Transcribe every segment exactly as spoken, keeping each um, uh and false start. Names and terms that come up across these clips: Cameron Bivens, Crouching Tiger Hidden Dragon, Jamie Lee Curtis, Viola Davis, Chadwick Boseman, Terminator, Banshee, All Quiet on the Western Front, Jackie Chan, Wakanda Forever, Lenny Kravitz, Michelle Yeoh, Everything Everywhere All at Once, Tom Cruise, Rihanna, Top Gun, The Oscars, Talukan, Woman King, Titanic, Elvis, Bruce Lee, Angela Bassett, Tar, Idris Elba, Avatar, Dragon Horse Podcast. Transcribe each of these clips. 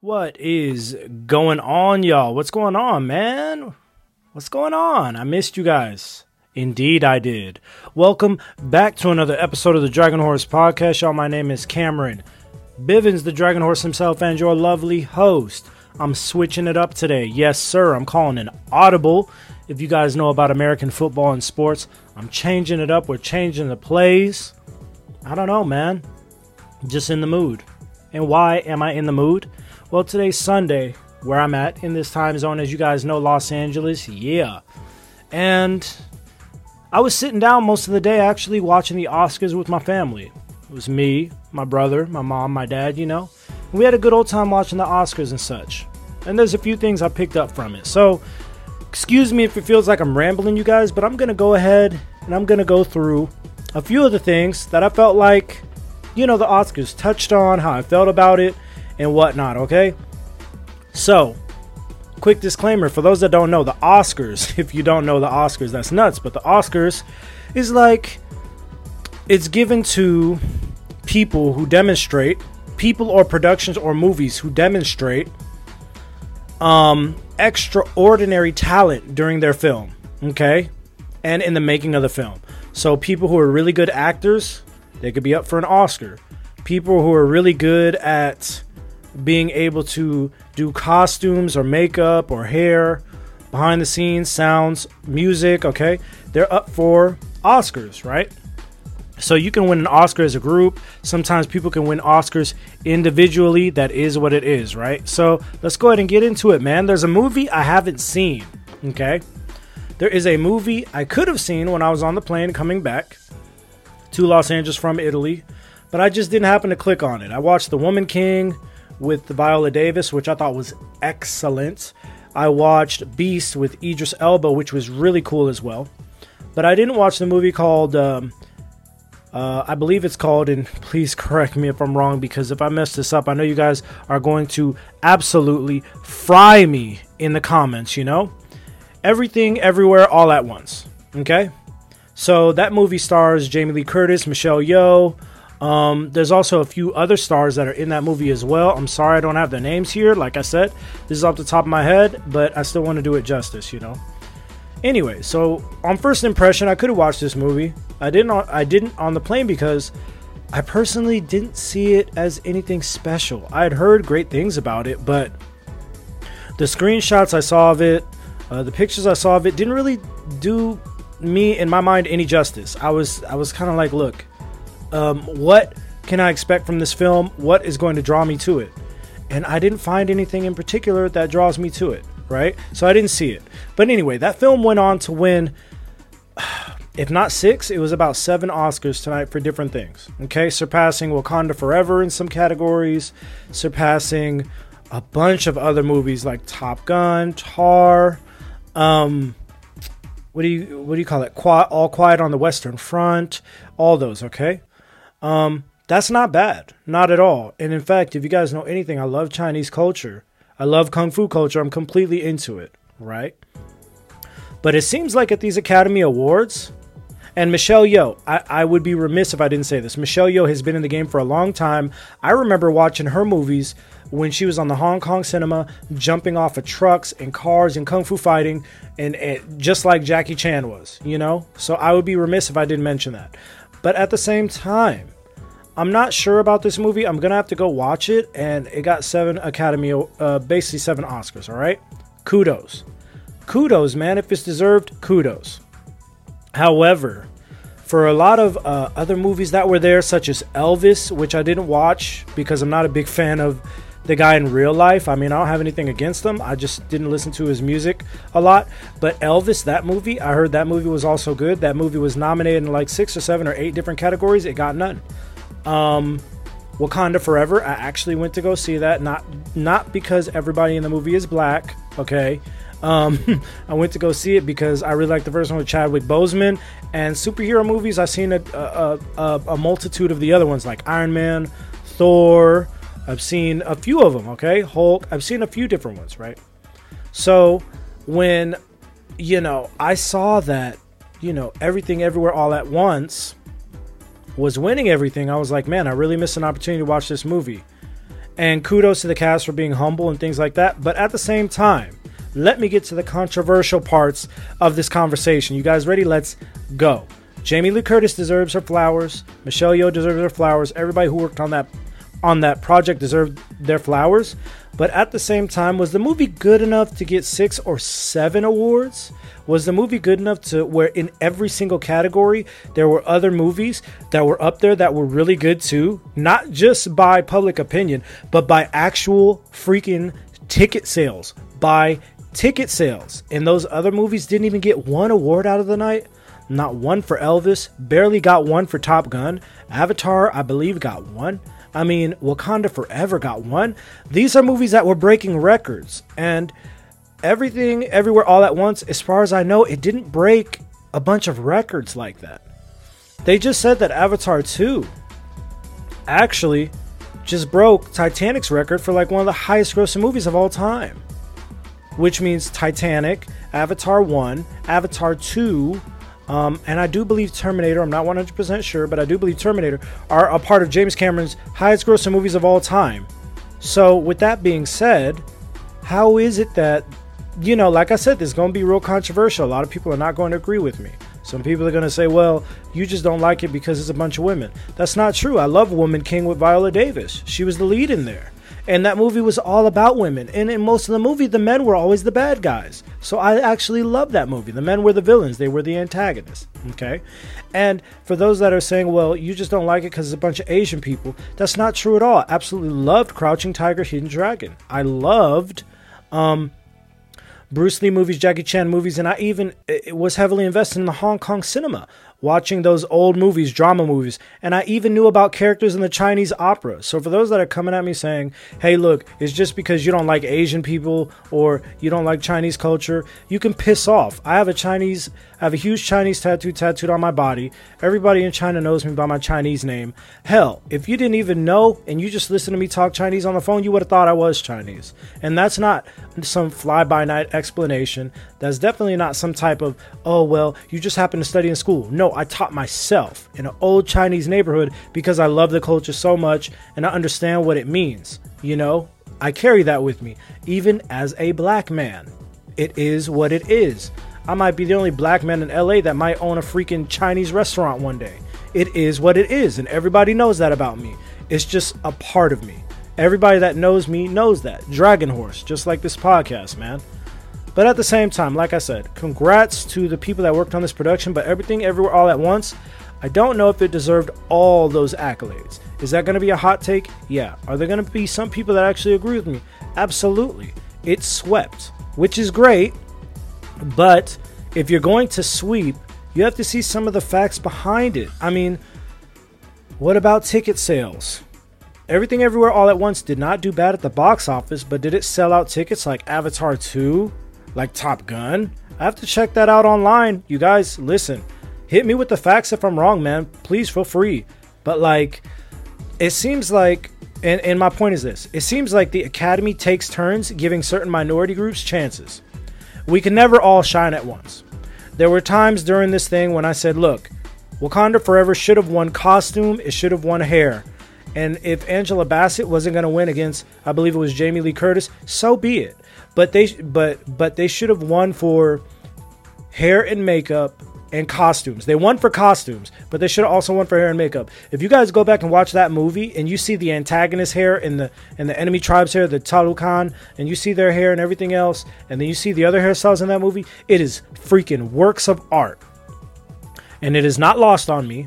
What is going on, y'all? What's going on, man? What's going on? I missed you guys. Indeed, I did. Welcome back to another episode of the Dragon Horse Podcast, y'all. My name is Cameron Bivens, the Dragon Horse himself, and your lovely host. I'm switching it up today. Yes, sir. I'm calling an audible. If you guys know about American football and sports, I'm changing it up. We're changing the plays. I don't know, man. Just in the mood. And why am I in the mood? Well, today's Sunday, where I'm at in this time zone, as you guys know, Los Angeles. Yeah. And I was sitting down most of the day actually watching the Oscars with my family. It was me, my brother, my mom, my dad, you know. We had a good old time watching the Oscars and such. And there's a few things I picked up from it. So, excuse me if it feels like I'm rambling, you guys, but I'm going to go ahead and I'm going to go through a few of the things that I felt like, you know, the Oscars touched on, how I felt about it, and whatnot, okay? So, quick disclaimer. For those that don't know, the Oscars, if you don't know the Oscars, that's nuts. But the Oscars is like, it's given to people who demonstrate people or productions or movies who demonstrate um, extraordinary talent during their film, okay? And in the making of the film. So people who are really good actors, they could be up for an Oscar. People who are really good at being able to do costumes or makeup or hair, behind the scenes, sounds, music, okay? They're up for Oscars, right? So you can win an Oscar as a group. Sometimes people can win Oscars individually. That is what it is, right? So let's go ahead and get into it, man. There's a movie I haven't seen, okay? There is a movie I could have seen when I was on the plane coming back to Los Angeles from Italy, but I just didn't happen to click on it. I watched The Woman King with Viola Davis, which I thought was excellent. I watched Beast with Idris Elba, which was really cool as well. But I didn't watch the movie called... Um, Uh, I believe it's called, and please correct me if I'm wrong, because if I mess this up, I know you guys are going to absolutely fry me in the comments, you know? Everything, Everywhere, All at Once, okay? So that movie stars Jamie Lee Curtis, Michelle Yeoh. Um, there's also a few other stars that are in that movie as well. I'm sorry I don't have their names here. Like I said, this is off the top of my head, but I still want to do it justice, you know? Anyway, so on first impression, I could have watched this movie. I didn't I didn't on the plane because I personally didn't see it as anything special. I had heard great things about it, but the screenshots I saw of it, uh, the pictures I saw of it didn't really do me, in my mind, any justice. I was I was kind of like, look, um, what can I expect from this film? What is going to draw me to it? And I didn't find anything in particular that draws me to it, right? So I didn't see it. But anyway, that film went on to win... if not six, it was about seven Oscars tonight for different things, okay? Surpassing Wakanda Forever in some categories, surpassing a bunch of other movies like Top Gun, Tar, um, what do you what do you call it? Qu- All Quiet on the Western Front, all those, okay? Um, that's not bad, not at all. And in fact, if you guys know anything, I love Chinese culture. I love Kung Fu culture. I'm completely into it, right? But it seems like at these Academy Awards... and Michelle Yeoh, I, I would be remiss if I didn't say this. Michelle Yeoh has been in the game for a long time. I remember watching her movies when she was on the Hong Kong cinema, jumping off of trucks and cars and kung fu fighting, and, and just like Jackie Chan was, you know? So I would be remiss if I didn't mention that. But at the same time, I'm not sure about this movie. I'm going to have to go watch it, and it got seven Academy, uh, basically seven Oscars, all right? Kudos. Kudos, man. If it's deserved, kudos. However, for a lot of uh, other movies that were there, such as Elvis, which I didn't watch because I'm not a big fan of the guy in real life. I mean, I don't have anything against him. I just didn't listen to his music a lot. But Elvis, that movie, I heard that movie was also good. That movie was nominated in like six or seven or eight different categories. It got none. Um, Wakanda Forever, I actually went to go see that. Not, not because everybody in the movie is black, okay? Um, I went to go see it because I really like the first one with Chadwick Boseman, and superhero movies. I've seen a, a, a, a multitude of the other ones like Iron Man, Thor. I've seen a few of them. Okay. Hulk. I've seen a few different ones. Right. So when, you know, I saw that, you know, Everything Everywhere All at Once was winning everything, I was like, man, I really missed an opportunity to watch this movie. And kudos to the cast for being humble and things like that. But at the same time, let me get to the controversial parts of this conversation. You guys ready? Let's go. Jamie Lee Curtis deserves her flowers. Michelle Yeoh deserves her flowers. Everybody who worked on that on that project deserved their flowers. But at the same time, was the movie good enough to get six or seven awards? Was the movie good enough to where in every single category, there were other movies that were up there that were really good too? Not just by public opinion, but by actual freaking ticket sales. By ticket sales. And those other movies didn't even get one award out of the night. Not one for Elvis. Barely got one for Top Gun. Avatar, I believe, got one. I mean, Wakanda Forever got one. These are movies that were breaking records. And Everything, Everywhere, All at Once, as far as I know, it didn't break a bunch of records like that. They just said that Avatar two actually just broke Titanic's record for like one of the highest grossing movies of all time. Which means Titanic, Avatar one, Avatar two... Um, and I do believe Terminator, I'm not one hundred percent sure, but I do believe Terminator are a part of James Cameron's highest grossing movies of all time. So with that being said, how is it that, you know, like I said, this is going to be real controversial. A lot of people are not going to agree with me. Some people are going to say, well, you just don't like it because it's a bunch of women. That's not true. I love Woman King with Viola Davis. She was the lead in there. And that movie was all about women. And in most of the movie, the men were always the bad guys. So I actually love that movie. The men were the villains. They were the antagonists. Okay. And for those that are saying, well, you just don't like it because it's a bunch of Asian people. That's not true at all. I absolutely loved Crouching Tiger, Hidden Dragon. I loved um, Bruce Lee movies, Jackie Chan movies. And I even it was heavily invested in the Hong Kong cinema. Watching those old movies, drama movies, and I even knew about characters in the Chinese opera. So for those that are coming at me saying, hey, look, it's just because you don't like Asian people or you don't like Chinese culture, you can piss off. I have a Chinese, I have a huge Chinese tattoo tattooed on my body. Everybody in China knows me by my Chinese name. Hell, if you didn't even know and you just listened to me talk Chinese on the phone, you would have thought I was Chinese. And that's not some fly-by-night explanation. That's definitely not some type of, oh, well, you just happen to study in school. No, I taught myself in an old Chinese neighborhood because I love the culture so much and I understand what it means. You know, I carry that with me, even as a black man. It is what it is. I might be the only black man in L A that might own a freaking Chinese restaurant one day. It is what it is, and everybody knows that about me. It's just a part of me. Everybody that knows me knows that. Dragon Horse, just like this podcast, man. But at the same time, like I said, congrats to the people that worked on this production, but Everything Everywhere All at Once, I don't know if it deserved all those accolades. Is that going to be a hot take? Yeah. Are there going to be some people that actually agree with me? Absolutely. It swept, which is great, but if you're going to sweep, you have to see some of the facts behind it. I mean, what about ticket sales? Everything Everywhere All at Once did not do bad at the box office, but did it sell out tickets like Avatar two? Like Top Gun? I have to check that out online. You guys, listen, hit me with the facts if I'm wrong, man. Please feel free. But like, it seems like, and, and my point is this, it seems like the Academy takes turns giving certain minority groups chances. We can never all shine at once. There were times during this thing when I said, look, Wakanda Forever should have won costume. It should have won hair. And if Angela Bassett wasn't going to win against, I believe it was Jamie Lee Curtis, so be it. But they but but they should have won for hair and makeup and costumes. They won for costumes, but they should have also won for hair and makeup. If you guys go back and watch that movie and you see the antagonist hair and the and the enemy tribe's hair, the Talukan, and you see their hair and everything else, and then you see the other hairstyles in that movie, it is freaking works of art. And it is not lost on me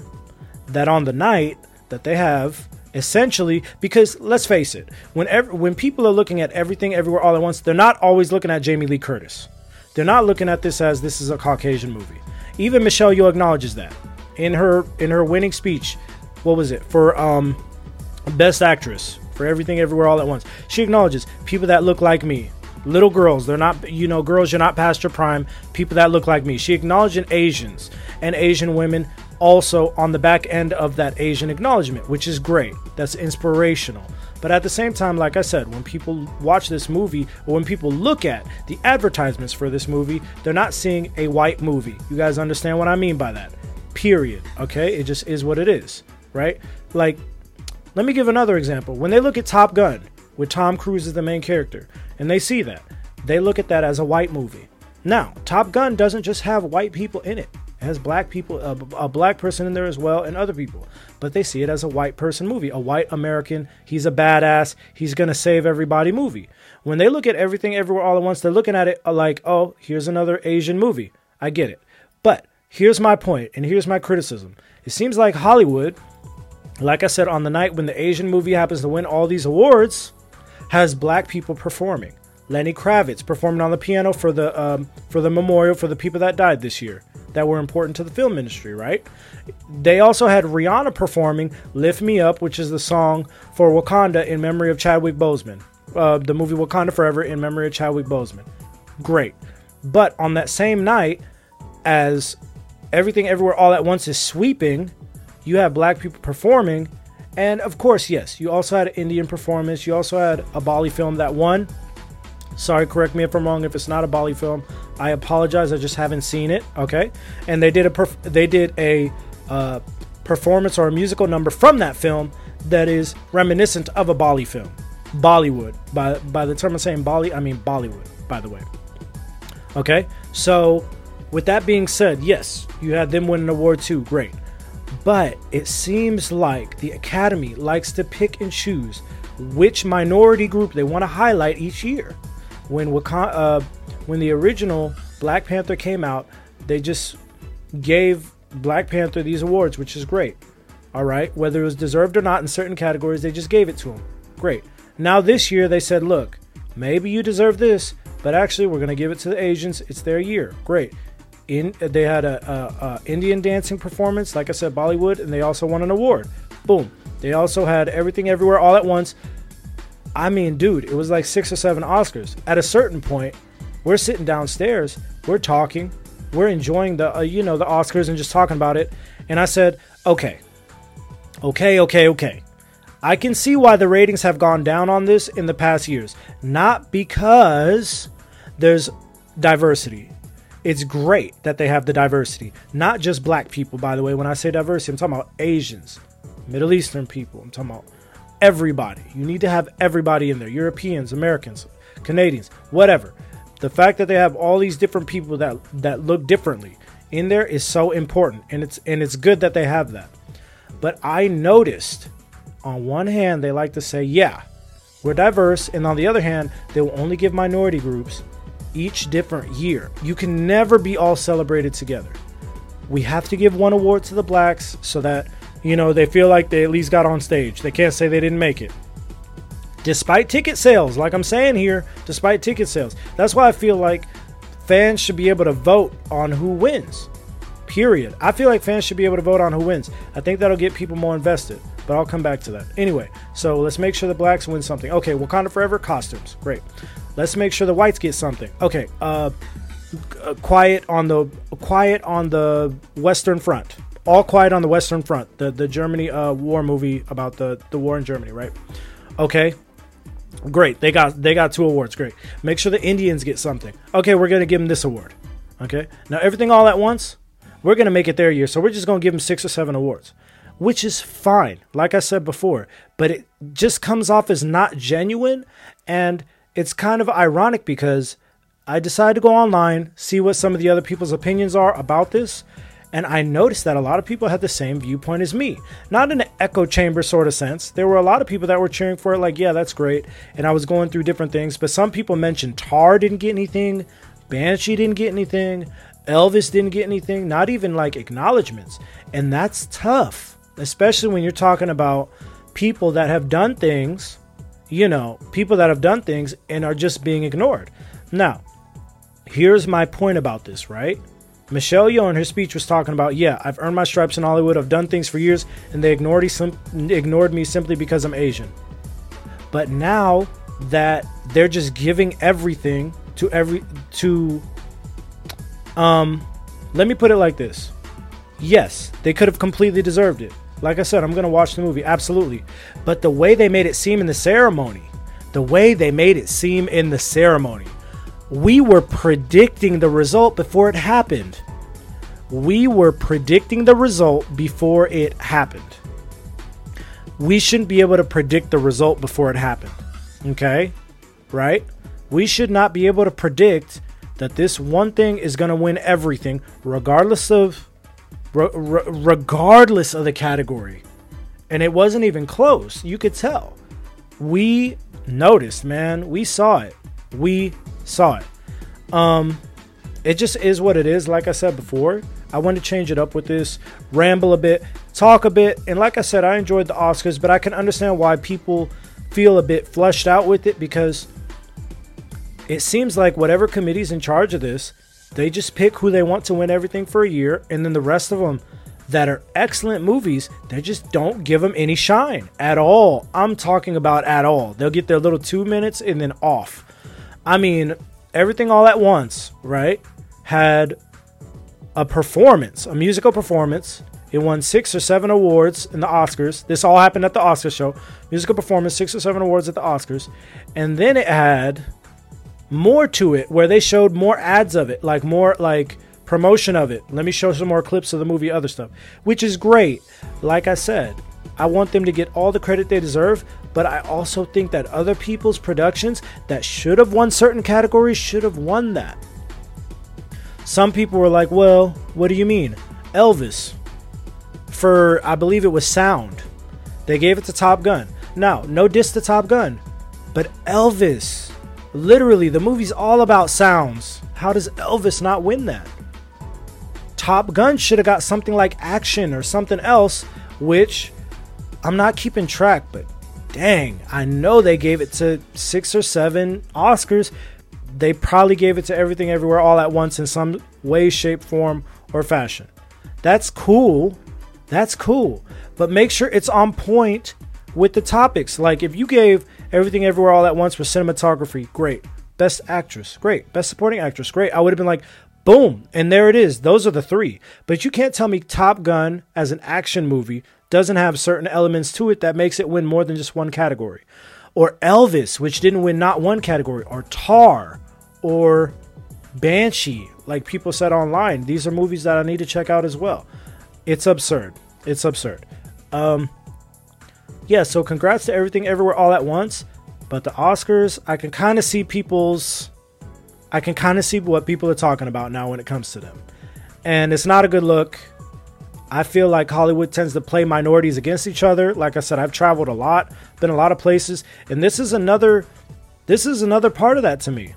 that on the night that they have... Essentially, because let's face it, whenever when people are looking at Everything Everywhere All at Once, they're not always looking at Jamie Lee Curtis. They're not looking at this as this is a Caucasian movie. Even Michelle Yeoh acknowledges that in her in her winning speech. What was it for um, Best Actress for Everything Everywhere All at Once? She acknowledges people that look like me, little girls. They're not, you know, girls. You're not past your prime. People that look like me. She acknowledges Asians and Asian women. Also on the back end of that Asian acknowledgement, which is great. That's inspirational. But at the same time, like I said, when people watch this movie, or when people look at the advertisements for this movie, they're not seeing a white movie. You guys understand what I mean by that? Period. Okay? It just is what it is, right? Like, let me give another example. When they look at Top Gun, with Tom Cruise as the main character, and they see that, they look at that as a white movie. Now, Top Gun doesn't just have white people in it. It has black people, a, a black person in there as well, and other people. But they see it as a white person movie, a white American, he's a badass, he's going to save everybody movie. When they look at Everything Everywhere All at Once, they're looking at it like, oh, here's another Asian movie. I get it. But here's my point, and here's my criticism. It seems like Hollywood, like I said, on the night when the Asian movie happens to win all these awards, has black people performing. Lenny Kravitz performing on the piano for the um, for the memorial for the people that died this year that were important to the film industry, right? They also had Rihanna performing Lift Me Up, which is the song for Wakanda in memory of Chadwick Boseman. Uh, the movie Wakanda Forever in memory of Chadwick Boseman. Great. But on that same night, as Everything Everywhere All at Once is sweeping, you have black people performing. And of course, yes, you also had an Indian performance. You also had a Bali film that won. Sorry, correct me if I'm wrong. If it's not a Bali film, I apologize. I just haven't seen it. Okay, and they did a perf- they did a uh, performance or a musical number from that film that is reminiscent of a Bali film. Bollywood. By by the time I'm saying Bali, I mean Bollywood. By the way. Okay, so with that being said, yes, you had them win an award too. Great, but it seems like the Academy likes to pick and choose which minority group they want to highlight each year. When Wakan- uh, when the original Black Panther came out, they just gave Black Panther these awards, which is great. All right. Whether it was deserved or not in certain categories, they just gave it to him. Great. Now this year they said, look, maybe you deserve this, but actually we're going to give it to the Asians. It's their year. Great. In They had a, a, a Indian dancing performance, like I said, Bollywood, and they also won an award. Boom. They also had Everything Everywhere All at Once. I mean, dude, it was like six or seven Oscars. At a certain point, we're sitting downstairs, we're talking, we're enjoying the, uh, you know, the Oscars and just talking about it. And I said, okay, okay, okay, okay. I can see why the ratings have gone down on this in the past years. Not because there's diversity. It's great that they have the diversity. Not just black people, by the way. When I say diversity, I'm talking about Asians, Middle Eastern people. I'm talking about everybody. You need to have everybody in there. Europeans, Americans, Canadians, whatever. The fact that they have all these different people that that look differently in there is so important. And it's and it's good that they have that. But I noticed on one hand, they like to say, yeah, we're diverse. And on the other hand, they will only give minority groups each different year. You can never be all celebrated together. We have to give one award to the blacks so that, you know, they feel like they at least got on stage. They can't say they didn't make it. Despite ticket sales, like I'm saying here, despite ticket sales. That's why I feel like fans should be able to vote on who wins. Period. I feel like fans should be able to vote on who wins. I think that'll get people more invested, but I'll come back to that. Anyway, so let's make sure the blacks win something. Okay, Wakanda Forever, costumes. Great. Let's make sure the whites get something. Okay, uh, quiet on the quiet on the Western Front. All Quiet on the Western Front, the, the Germany uh, war movie about the, the war in Germany, right? Okay, great. They got they got two awards. Great. Make sure the Indians get something. Okay, we're going to give them this award. Okay, now Everything All at Once, we're going to make it their year. So we're just going to give them six or seven awards, which is fine, like I said before. But it just comes off as not genuine. And it's kind of ironic because I decided to go online, see what some of the other people's opinions are about this. And I noticed that a lot of people had the same viewpoint as me. Not in an echo chamber sort of sense. There were a lot of people that were cheering for it, like, yeah, that's great. And I was going through different things. But some people mentioned Tar didn't get anything. Banshee didn't get anything. Elvis didn't get anything. Not even, like, acknowledgments. And that's tough. Especially when you're talking about people that have done things, you know, people that have done things and are just being ignored. Now, here's my point about this, right? Michelle Yeoh in her speech was talking about, yeah, I've earned my stripes in Hollywood. I've done things for years, and they ignored, sim- ignored me simply because I'm Asian. But now that they're just giving everything to every to, um, let me put it like this: yes, they could have completely deserved it. Like I said, I'm going to watch the movie, absolutely. But the way they made it seem in the ceremony, the way they made it seem in the ceremony, we were predicting the result before it happened. We were predicting the result before it happened. We shouldn't be able to predict the result before it happened. Okay? Right? We should not be able to predict that this one thing is going to win everything, regardless of re- re- regardless of the category. And it wasn't even close. You could tell. We noticed, man. We saw it. We saw it. Um, it just is what it is. Like I said before, I want to change it up with this, ramble a bit, talk a bit. And like I said, I enjoyed the Oscars, but I can understand why people feel a bit fleshed out with it, because it seems like whatever committee's in charge of this, they just pick who they want to win everything for a year. And then the rest of them that are excellent movies, they just don't give them any shine at all. I'm talking about at all. They'll get their little two minutes and then off. I mean, Everything All at Once, right, had a performance, a musical performance. It won six or seven awards in the Oscars. This all happened at the Oscars show. Musical performance, six or seven awards at the Oscars. And then it had more to it where they showed more ads of it, like more like promotion of it. Let me show some more clips of the movie, other stuff, which is great. Like I said, I want them to get all the credit they deserve, but I also think that other people's productions that should have won certain categories should have won that. Some people were like, well, what do you mean? Elvis, for, I believe it was sound, they gave it to Top Gun. Now, no diss to Top Gun, but Elvis, literally, the movie's all about sounds. How does Elvis not win that? Top Gun should have got something like action or something else, which I'm not keeping track, but dang, I know they gave it to six or seven Oscars. They probably gave it to Everything Everywhere All at Once in some way, shape, form, or fashion. That's cool. That's cool. But make sure it's on point with the topics. Like if you gave Everything Everywhere All at Once for cinematography, great. Best actress, great. Best supporting actress, great. I would have been like, boom, and there it is. Those are the three. But you can't tell me Top Gun as an action movie doesn't have certain elements to it that makes it win more than just one category. Or Elvis, which didn't win not one category. Or Tar. Or Banshee, like people said online. These are movies that I need to check out as well. It's absurd. It's absurd. Um, yeah, so congrats to Everything Everywhere All at Once. But the Oscars, I can kind of see people's... I can kind of see what people are talking about now when it comes to them. And it's not a good look. I feel like Hollywood tends to play minorities against each other. Like I said, I've traveled a lot, been a lot of places, and this is another this is another part of that to me.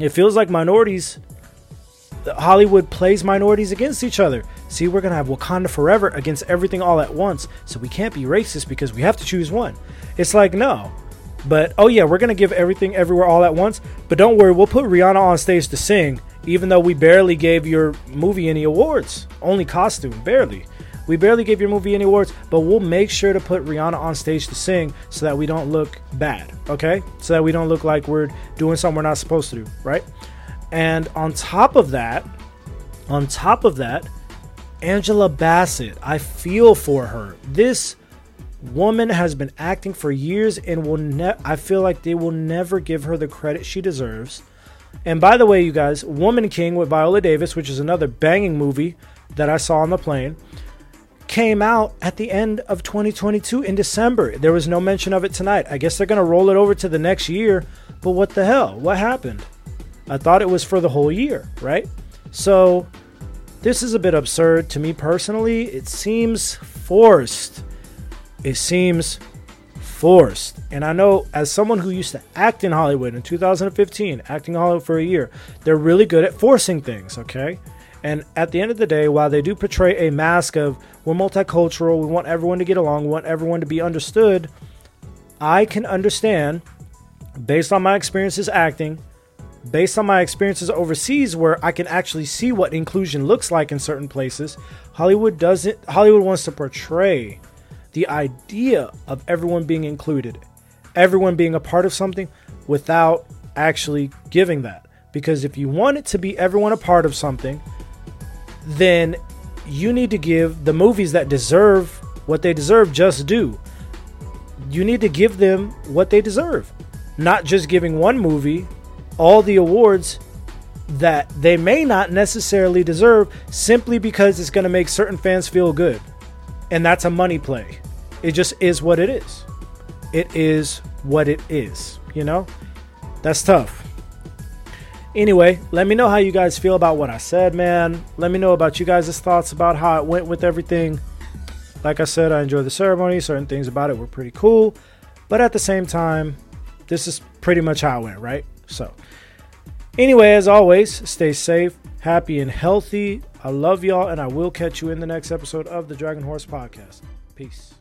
It feels like minorities, Hollywood plays minorities against each other. See, we're going to have Wakanda Forever against Everything All at Once, so we can't be racist because we have to choose one. It's like, no. But, oh yeah, we're going to give Everything Everywhere All at Once, but don't worry, we'll put Rihanna on stage to sing, even though we barely gave your movie any awards. Only costume, barely. We barely gave your movie any awards, but we'll make sure to put Rihanna on stage to sing so that we don't look bad, okay? So that we don't look like we're doing something we're not supposed to do, right? And on top of that, on top of that, Angela Bassett, I feel for her. This woman has been acting for years and will ne- I feel like they will never give her the credit she deserves. And by the way, you guys, Woman King with Viola Davis, which is another banging movie that I saw on the plane, came out at the end of twenty twenty-two in December. There was no mention of it tonight. I guess they're going to roll it over to the next year. But what the hell? What happened? I thought it was for the whole year, right? So this is a bit absurd to me personally. It seems forced. It seems forced. And I know as someone who used to act in Hollywood in two thousand fifteen, acting in Hollywood for a year, they're really good at forcing things, okay? And at the end of the day, while they do portray a mask of we're multicultural, we want everyone to get along, we want everyone to be understood, I can understand, based on my experiences acting, based on my experiences overseas where I can actually see what inclusion looks like in certain places, Hollywood doesn't, Hollywood wants to portray the idea of everyone being included, everyone being a part of something without actually giving that. Because if you want it to be everyone a part of something, then you need to give the movies that deserve what they deserve, just due. You need to give them what they deserve. Not just giving one movie all the awards that they may not necessarily deserve simply because it's going to make certain fans feel good. And that's a money play. It just is what it is. It is what it is, you know? That's tough. Anyway, let me know how you guys feel about what I said, man. Let me know about you guys' thoughts about how it went with everything. Like I said, I enjoyed the ceremony. Certain things about it were pretty cool. But at the same time, this is pretty much how it went, right? So, anyway, as always, stay safe, happy, and healthy. I love y'all, and I will catch you in the next episode of the Dragon Horse Podcast. Peace.